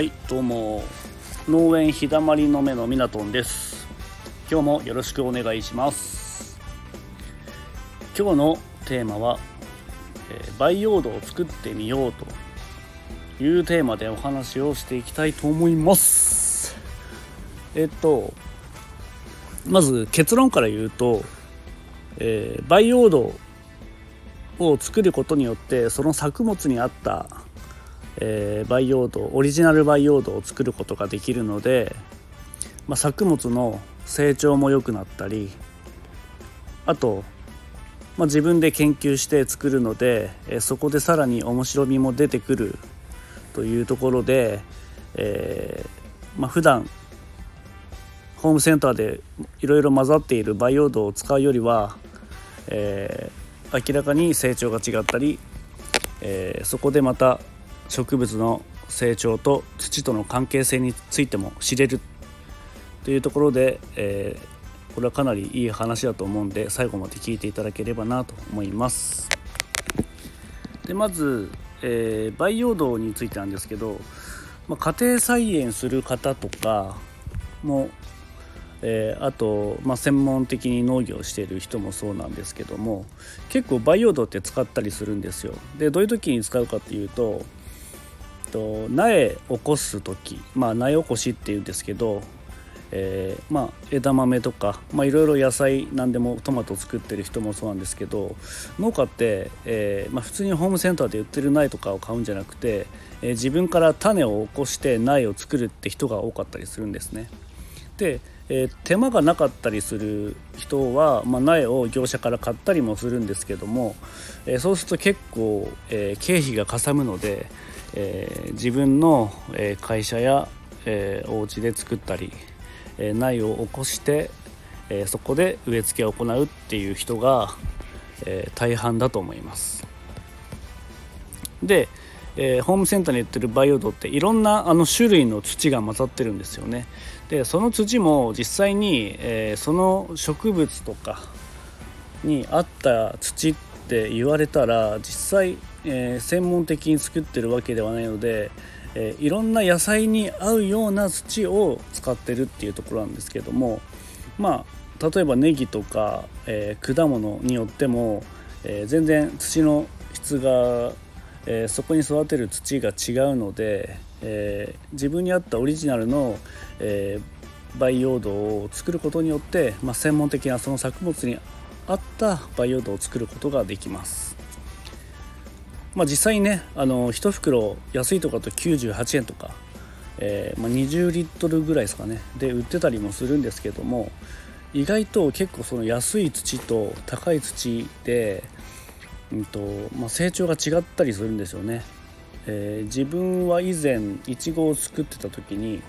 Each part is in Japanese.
はい、どうも農園日だまりの目のミナトンです。今日もよろしくお願いします。今日のテーマは、培養土を作ってみようというテーマでお話をしていきたいと思います。まず結論から言うと、培養土を作ることによってその作物に合った培養土、オリジナル培養土を作ることができるので、作物の成長も良くなったり、あと、自分で研究して作るので、そこでさらに面白みも出てくるというところで、普段ホームセンターでいろいろ混ざっている培養土を使うよりは、明らかに成長が違ったり、そこでまた植物の成長と土との関係性についても知れるというところで、これはかなりいい話だと思うんで、最後まで聞いていただければなと思います。でまず、培養土についてなんですけど、家庭菜園する方とかも、あと、専門的に農業をしている人もそうなんですけども、結構培養土って使ったりするんですよ。でどういう時に使うかっていうと、苗を起こす時、苗起こしっていうんですけど、枝豆とか、いろいろ野菜、何でもトマト作ってる人もそうなんですけど、農家って、普通にホームセンターで売ってる苗とかを買うんじゃなくて、自分から種を起こして苗を作るって人が多かったりするんですね。で、手間がなかったりする人は、苗を業者から買ったりもするんですけども、そうすると結構、経費がかさむので、自分の会社やお家で作ったり、苗を起こしてそこで植え付けを行うっていう人が大半だと思います。でホームセンターに売ってる培養土っていろんな種類の土が混ざってるんですよね。でその土も実際にその植物とかに合った土って言われたら、実際専門的に作ってるわけではないので、いろんな野菜に合うような土を使ってるっていうところなんですけども、例えばネギとか、果物によっても、全然土の質が、そこに育てる土が違うので、自分に合ったオリジナルの、培養土を作ることによって、専門的なその作物に合った培養土を作ることができます。実際にね、1袋安いとかだと98円とか、20リットルぐらいですかねで売ってたりもするんですけども、意外と結構その安い土と高い土で、成長が違ったりするんですよね。自分は以前イチゴを作ってた時に、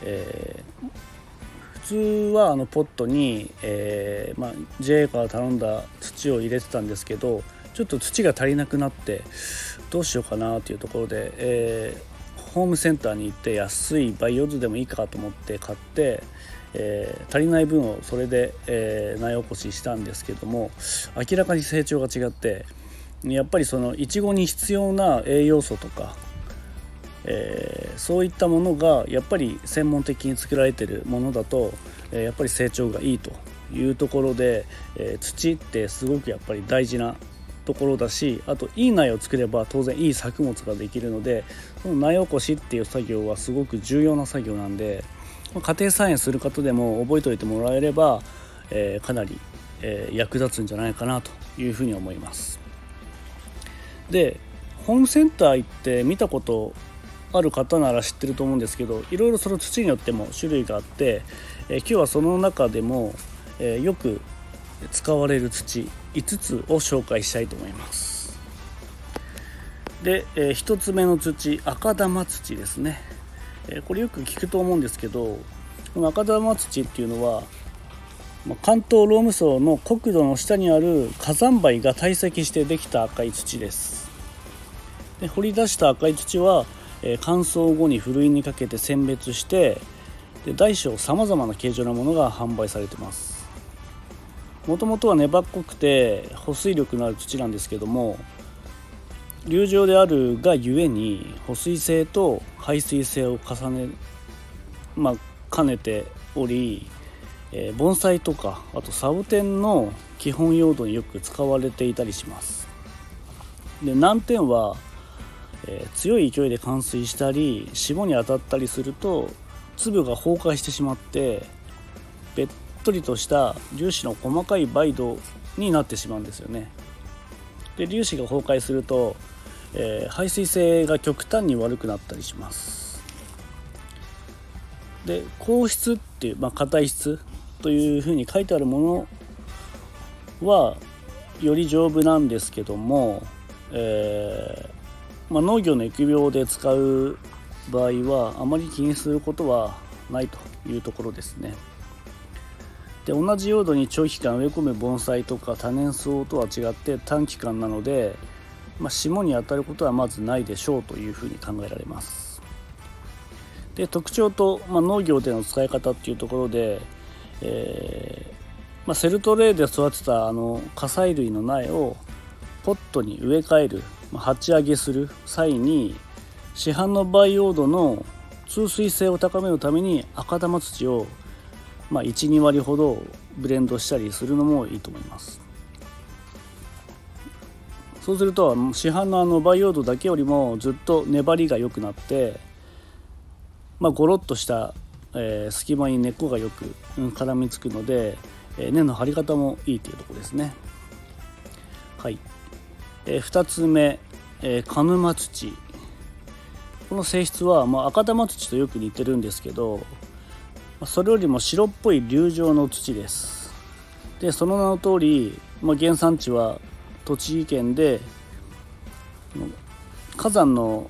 普通はポットに、JA から頼んだ土を入れてたんですけど、ちょっと土が足りなくなってどうしようかなというところで、ホームセンターに行って安い培養土でもいいかと思って買って、足りない分をそれで、苗起こししたんですけども、明らかに成長が違って、やっぱりそのイチゴに必要な栄養素とか、そういったものがやっぱり専門的に作られているものだと、やっぱり成長がいいというところで、土ってすごくやっぱり大事なところだし、あといい苗を作れば当然いい作物ができるので、その苗起こしっていう作業はすごく重要な作業なんで、家庭菜園する方でも覚えておいてもらえれば、かなり、役立つんじゃないかなというふうに思います。でホームセンター行って見たことある方なら知ってると思うんですけど、いろいろその土によっても種類があって、今日はその中でも、よく使われる土5つを紹介したいと思います。で、1つ目の土、赤玉土ですね。これよく聞くと思うんですけど、この赤玉土っていうのは、関東ローム層の国土の下にある火山灰が堆積してできた赤い土です。で掘り出した赤い土は、乾燥後にふるいにかけて選別して、で大小さまざまな形状のものが販売されています。もともとは粘っこくて保水力のある土なんですけども、流状であるがゆえに保水性と排水性を兼ねており、盆栽とかあとサボテンの基本用途によく使われていたりします。で、難点は、強い勢いで冠水したり霜に当たったりすると粒が崩壊してしまってべっとりとした粒子の細かい梅土になってしまうんですよね。で、粒子が崩壊すると、排水性が極端に悪くなったりします。で、硬質っていう、硬い質というふうに書いてあるものはより丈夫なんですけども、農業の疫病で使う場合はあまり気にすることはないというところですね。で、同じ用土に長期間植え込む盆栽とか多年草とは違って短期間なので、霜に当たることはまずないでしょうというふうに考えられます。で、特徴と、農業での使い方っていうところで、セルトレーで育てた果菜類の苗をポットに植え替える、鉢上げする際に市販の培養土の通水性を高めるために赤玉土を1、2割ほどブレンドしたりするのもいいと思います。そうすると市販の培養土だけよりもずっと粘りが良くなって、ゴロッとした、隙間に根っこがよく絡みつくので、根の張り方もいいというところですね。はい、2つ目、鹿沼土。この性質は、赤玉土とよく似てるんですけど、それよりも白っぽい流状の土です。で、その名の通り、原産地は栃木県で火山の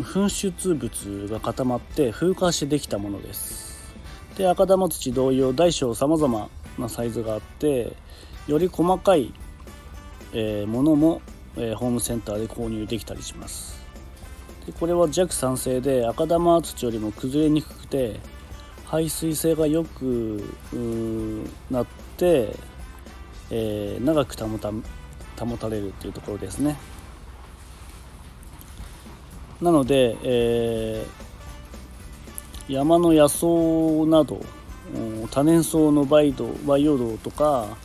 噴出物が固まって風化してできたものです。で、赤玉土同様大小さまざまなサイズがあって、より細かいものもホームセンターで購入できたりします。で、これは弱酸性で赤玉土よりも崩れにくくて排水性がよくなって、長く保たれるというところですね。なので、山の野草など多年草の培養土とか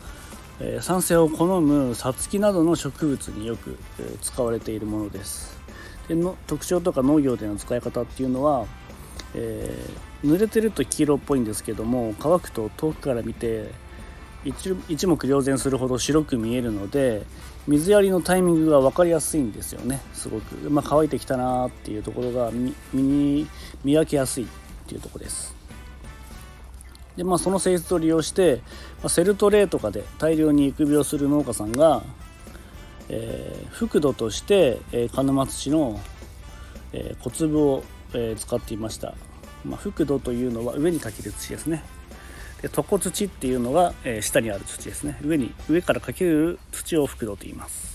酸性を好むサツキなどの植物によく使われているものです。での特徴とか農業での使い方っていうのは、濡れてると黄色っぽいんですけども、乾くと遠くから見て 一目瞭然するほど白く見えるので、水やりのタイミングが分かりやすいんですよね。すごく、乾いてきたなっていうところが 見分けやすいっていうところです。で、その性質を利用して、セルトレーとかで大量に育苗する農家さんが、覆土として、鹿沼土の、小粒を、使っていました。覆土というのは上にかける土ですね。で、床土っていうのが、下にある土ですね。上からかける土を覆土と言います。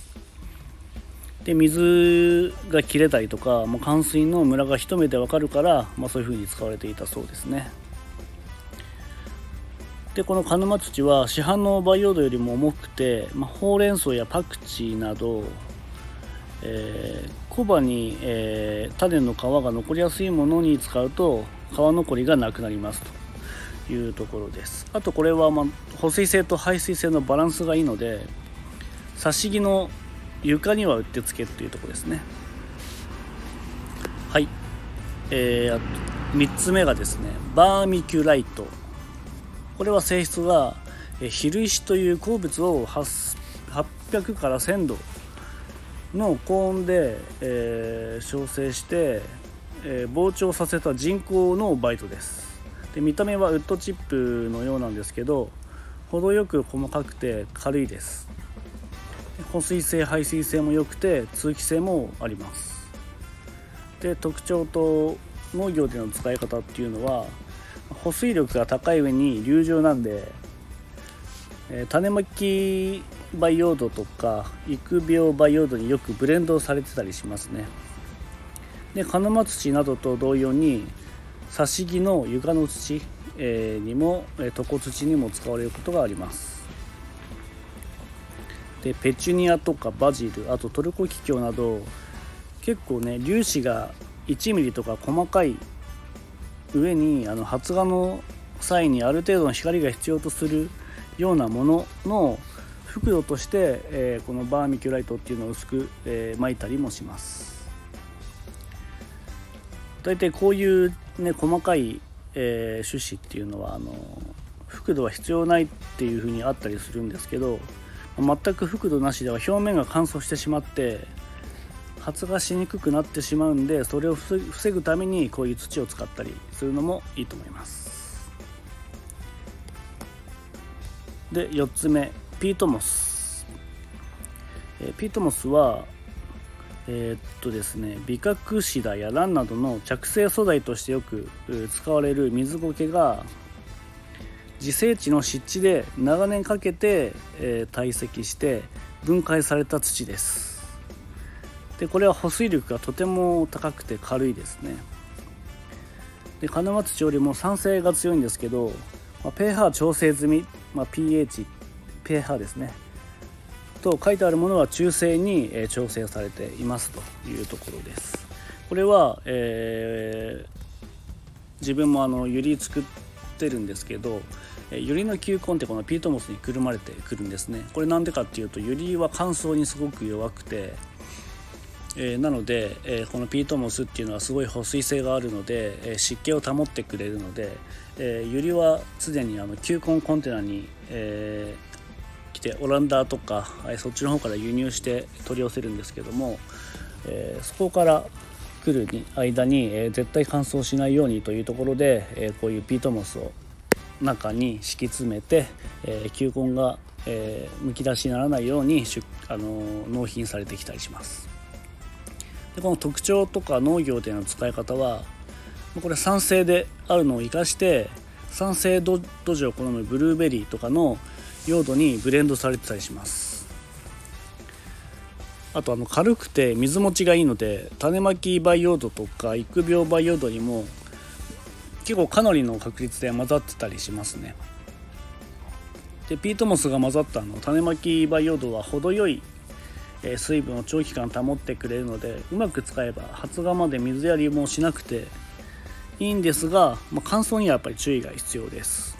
で、水が切れたりとか、冠水のムラが一目でわかるから、そういうふうに使われていたそうですね。で、この鹿沼土は市販の培養土よりも重くて、ほうれん草やパクチーなど、小葉に、種の皮が残りやすいものに使うと皮残りがなくなりますというところです。あとこれは、保水性と排水性のバランスがいいので挿し木の床にはうってつけというところですね。はい、3つ目がですね、バーミキュライト。これは性質が比類石という鉱物を800から1000度の高温で、焼成して、膨張させた人工のバイトです。で、見た目はウッドチップのようなんですけど、程よく細かくて軽いです。保水性、排水性も良くて通気性もあります。で、特徴と農業での使い方っていうのは、保水力が高い上に流状なんで、種まき培養土とか育苗培養土によくブレンドされてたりしますね。で、鹿沼土などと同様に挿し木の床の土、にも床土にも使われることがあります。でペチュニアとかバジル、あとトルコキキョウなど結構ね粒子が1ミリとか細かい上に発芽の際にある程度の光が必要とするようなものの覆土として、このバーミキュライトっていうのを薄く、撒いたりもします。大体こういう、ね、細かい、種子っていうのは覆土は必要ないっていうふうにあったりするんですけど、全く覆土なしでは表面が乾燥してしまって発芽しにくくなってしまうんで、それを防ぐためにこういう土を使ったりするのもいいと思います。で4つ目ピートモス、ピートモスはですね、ビカクシダやランなどの着生素材としてよく使われる水苔が自生地の湿地で長年かけて、堆積して分解された土です。でこれは保水力がとても高くて軽いですね。で鹿沼土よりも酸性が強いんですけど、pH 調整済み、pH ですねと書いてあるものは中性に調整されていますというところです。これは、自分もユリ作ってるんですけど、ユリの球根ってこのピートモスにくるまれてくるんですね。これなんでかっていうとユリは乾燥にすごく弱くて、なので、このピートモスっていうのはすごい保水性があるので、湿気を保ってくれるので、ユリは常に球根コンテナに、来てオランダとかそっちの方から輸入して取り寄せるんですけども、そこから来る間に、絶対乾燥しないようにというところで、こういうピートモスを中に敷き詰めて、球根が、むき出しにならないように納品されてきたりします。でこの特徴とか農業での使い方はこれ酸性であるのを生かして酸性土壌を好むブルーベリーとかの用土にブレンドされてたりします。あと軽くて水持ちがいいので種まき培養土とか育苗培養土にも結構かなりの確率で混ざってたりしますね。でピートモスが混ざった種まき培養土は程よい水分を長期間保ってくれるのでうまく使えば発芽まで水やりもしなくていいんですが、乾燥にはやっぱり注意が必要です。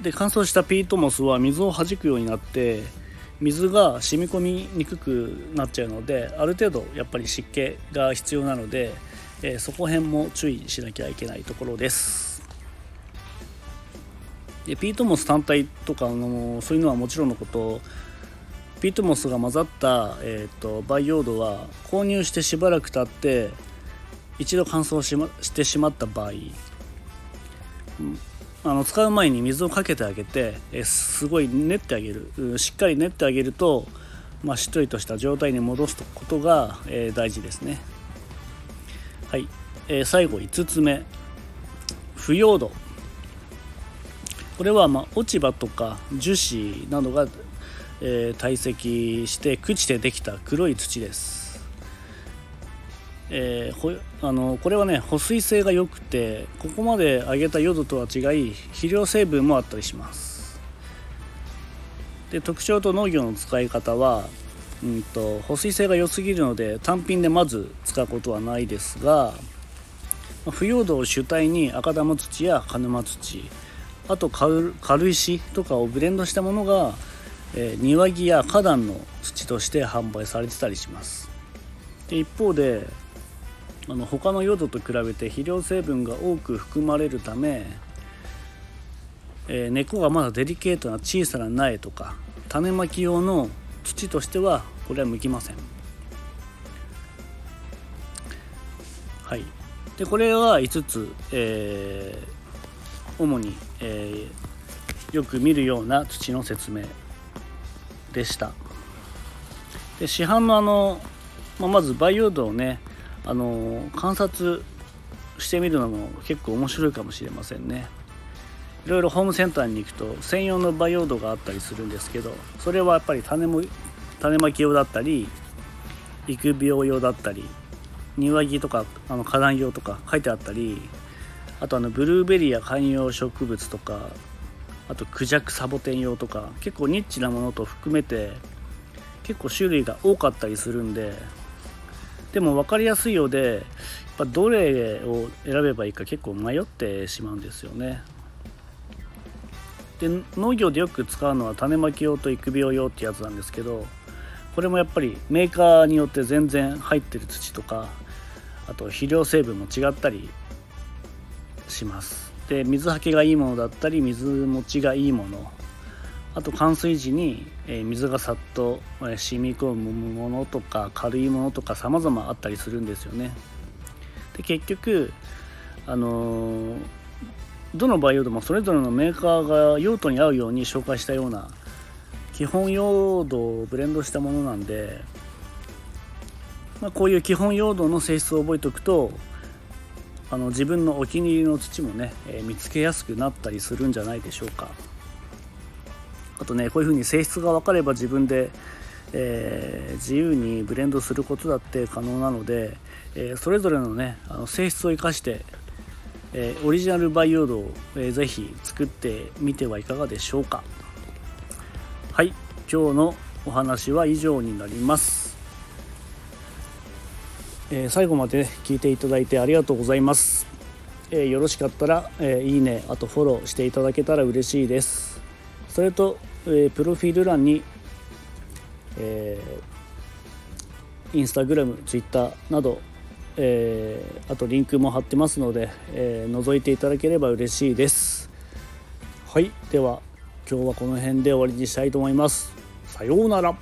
で乾燥したピートモスは水を弾くようになって水が染み込みにくくなっちゃうのである程度やっぱり湿気が必要なので、そこ辺も注意しなきゃいけないところです。でピートモス単体とかそういうのはもちろんのことピートモスが混ざった、培養土は購入してしばらく経って一度乾燥してしまった場合、使う前に水をかけてあげてすごい練ってあげる、しっかり練ってあげると、しっとりとした状態に戻すことが大事ですね。はい、最後5つ目、腐葉土。これは落ち葉とか樹脂などが堆積して朽ちてできた黒い土です。これはね保水性が良くてここまで上げたヨドとは違い肥料成分もあったりします。で特徴と農業の使い方は、保水性が良すぎるので単品でまず使うことはないですが、腐葉土を主体に赤玉土や鹿沼土、あと軽石とかをブレンドしたものが庭木や花壇の土として販売されてたりします。で一方で他のヨドと比べて肥料成分が多く含まれるため、根っこがまだデリケートな小さな苗とか種まき用の土としてはこれは向きません。はい、でこれは5つ、主に、よく見るような土の説明でした。で市販のまず培養土をね観察してみるのも結構面白いかもしれませんね。いろいろホームセンターに行くと専用の培養土があったりするんですけど、それはやっぱり種まき用だったり育苗用だったり庭木とか花壇用とか書いてあったり、あとブルーベリーや観葉植物とかあとクジャクサボテン用とか結構ニッチなものと含めて結構種類が多かったりするんで、でも分かりやすいようでやっぱどれを選べばいいか結構迷ってしまうんですよね。で農業でよく使うのは種まき用と育苗用ってやつなんですけど、これもやっぱりメーカーによって全然入ってる土とかあと肥料成分も違ったりします。で水はけがいいものだったり水持ちがいいもの、あと冠水時に水がさっと染み込むものとか軽いものとか様々あったりするんですよね。で結局どの培養土もそれぞれのメーカーが用途に合うように紹介したような基本用土をブレンドしたものなんで、こういう基本用土の性質を覚えておくと自分のお気に入りの土もね、見つけやすくなったりするんじゃないでしょうか。あとね、こういうふうに性質が分かれば自分で、自由にブレンドすることだって可能なので、それぞれのね性質を生かして、オリジナル培養土を、ぜひ作ってみてはいかがでしょうか。はい、今日のお話は以上になります。最後まで聞いていただいてありがとうございます。よろしかったら、いいね、あとフォローしていただけたら嬉しいです。それと、プロフィール欄に、インスタグラム、ツイッターなど、あとリンクも貼ってますので、覗いていただければ嬉しいです。はい、では今日はこの辺で終わりにしたいと思います。さようなら。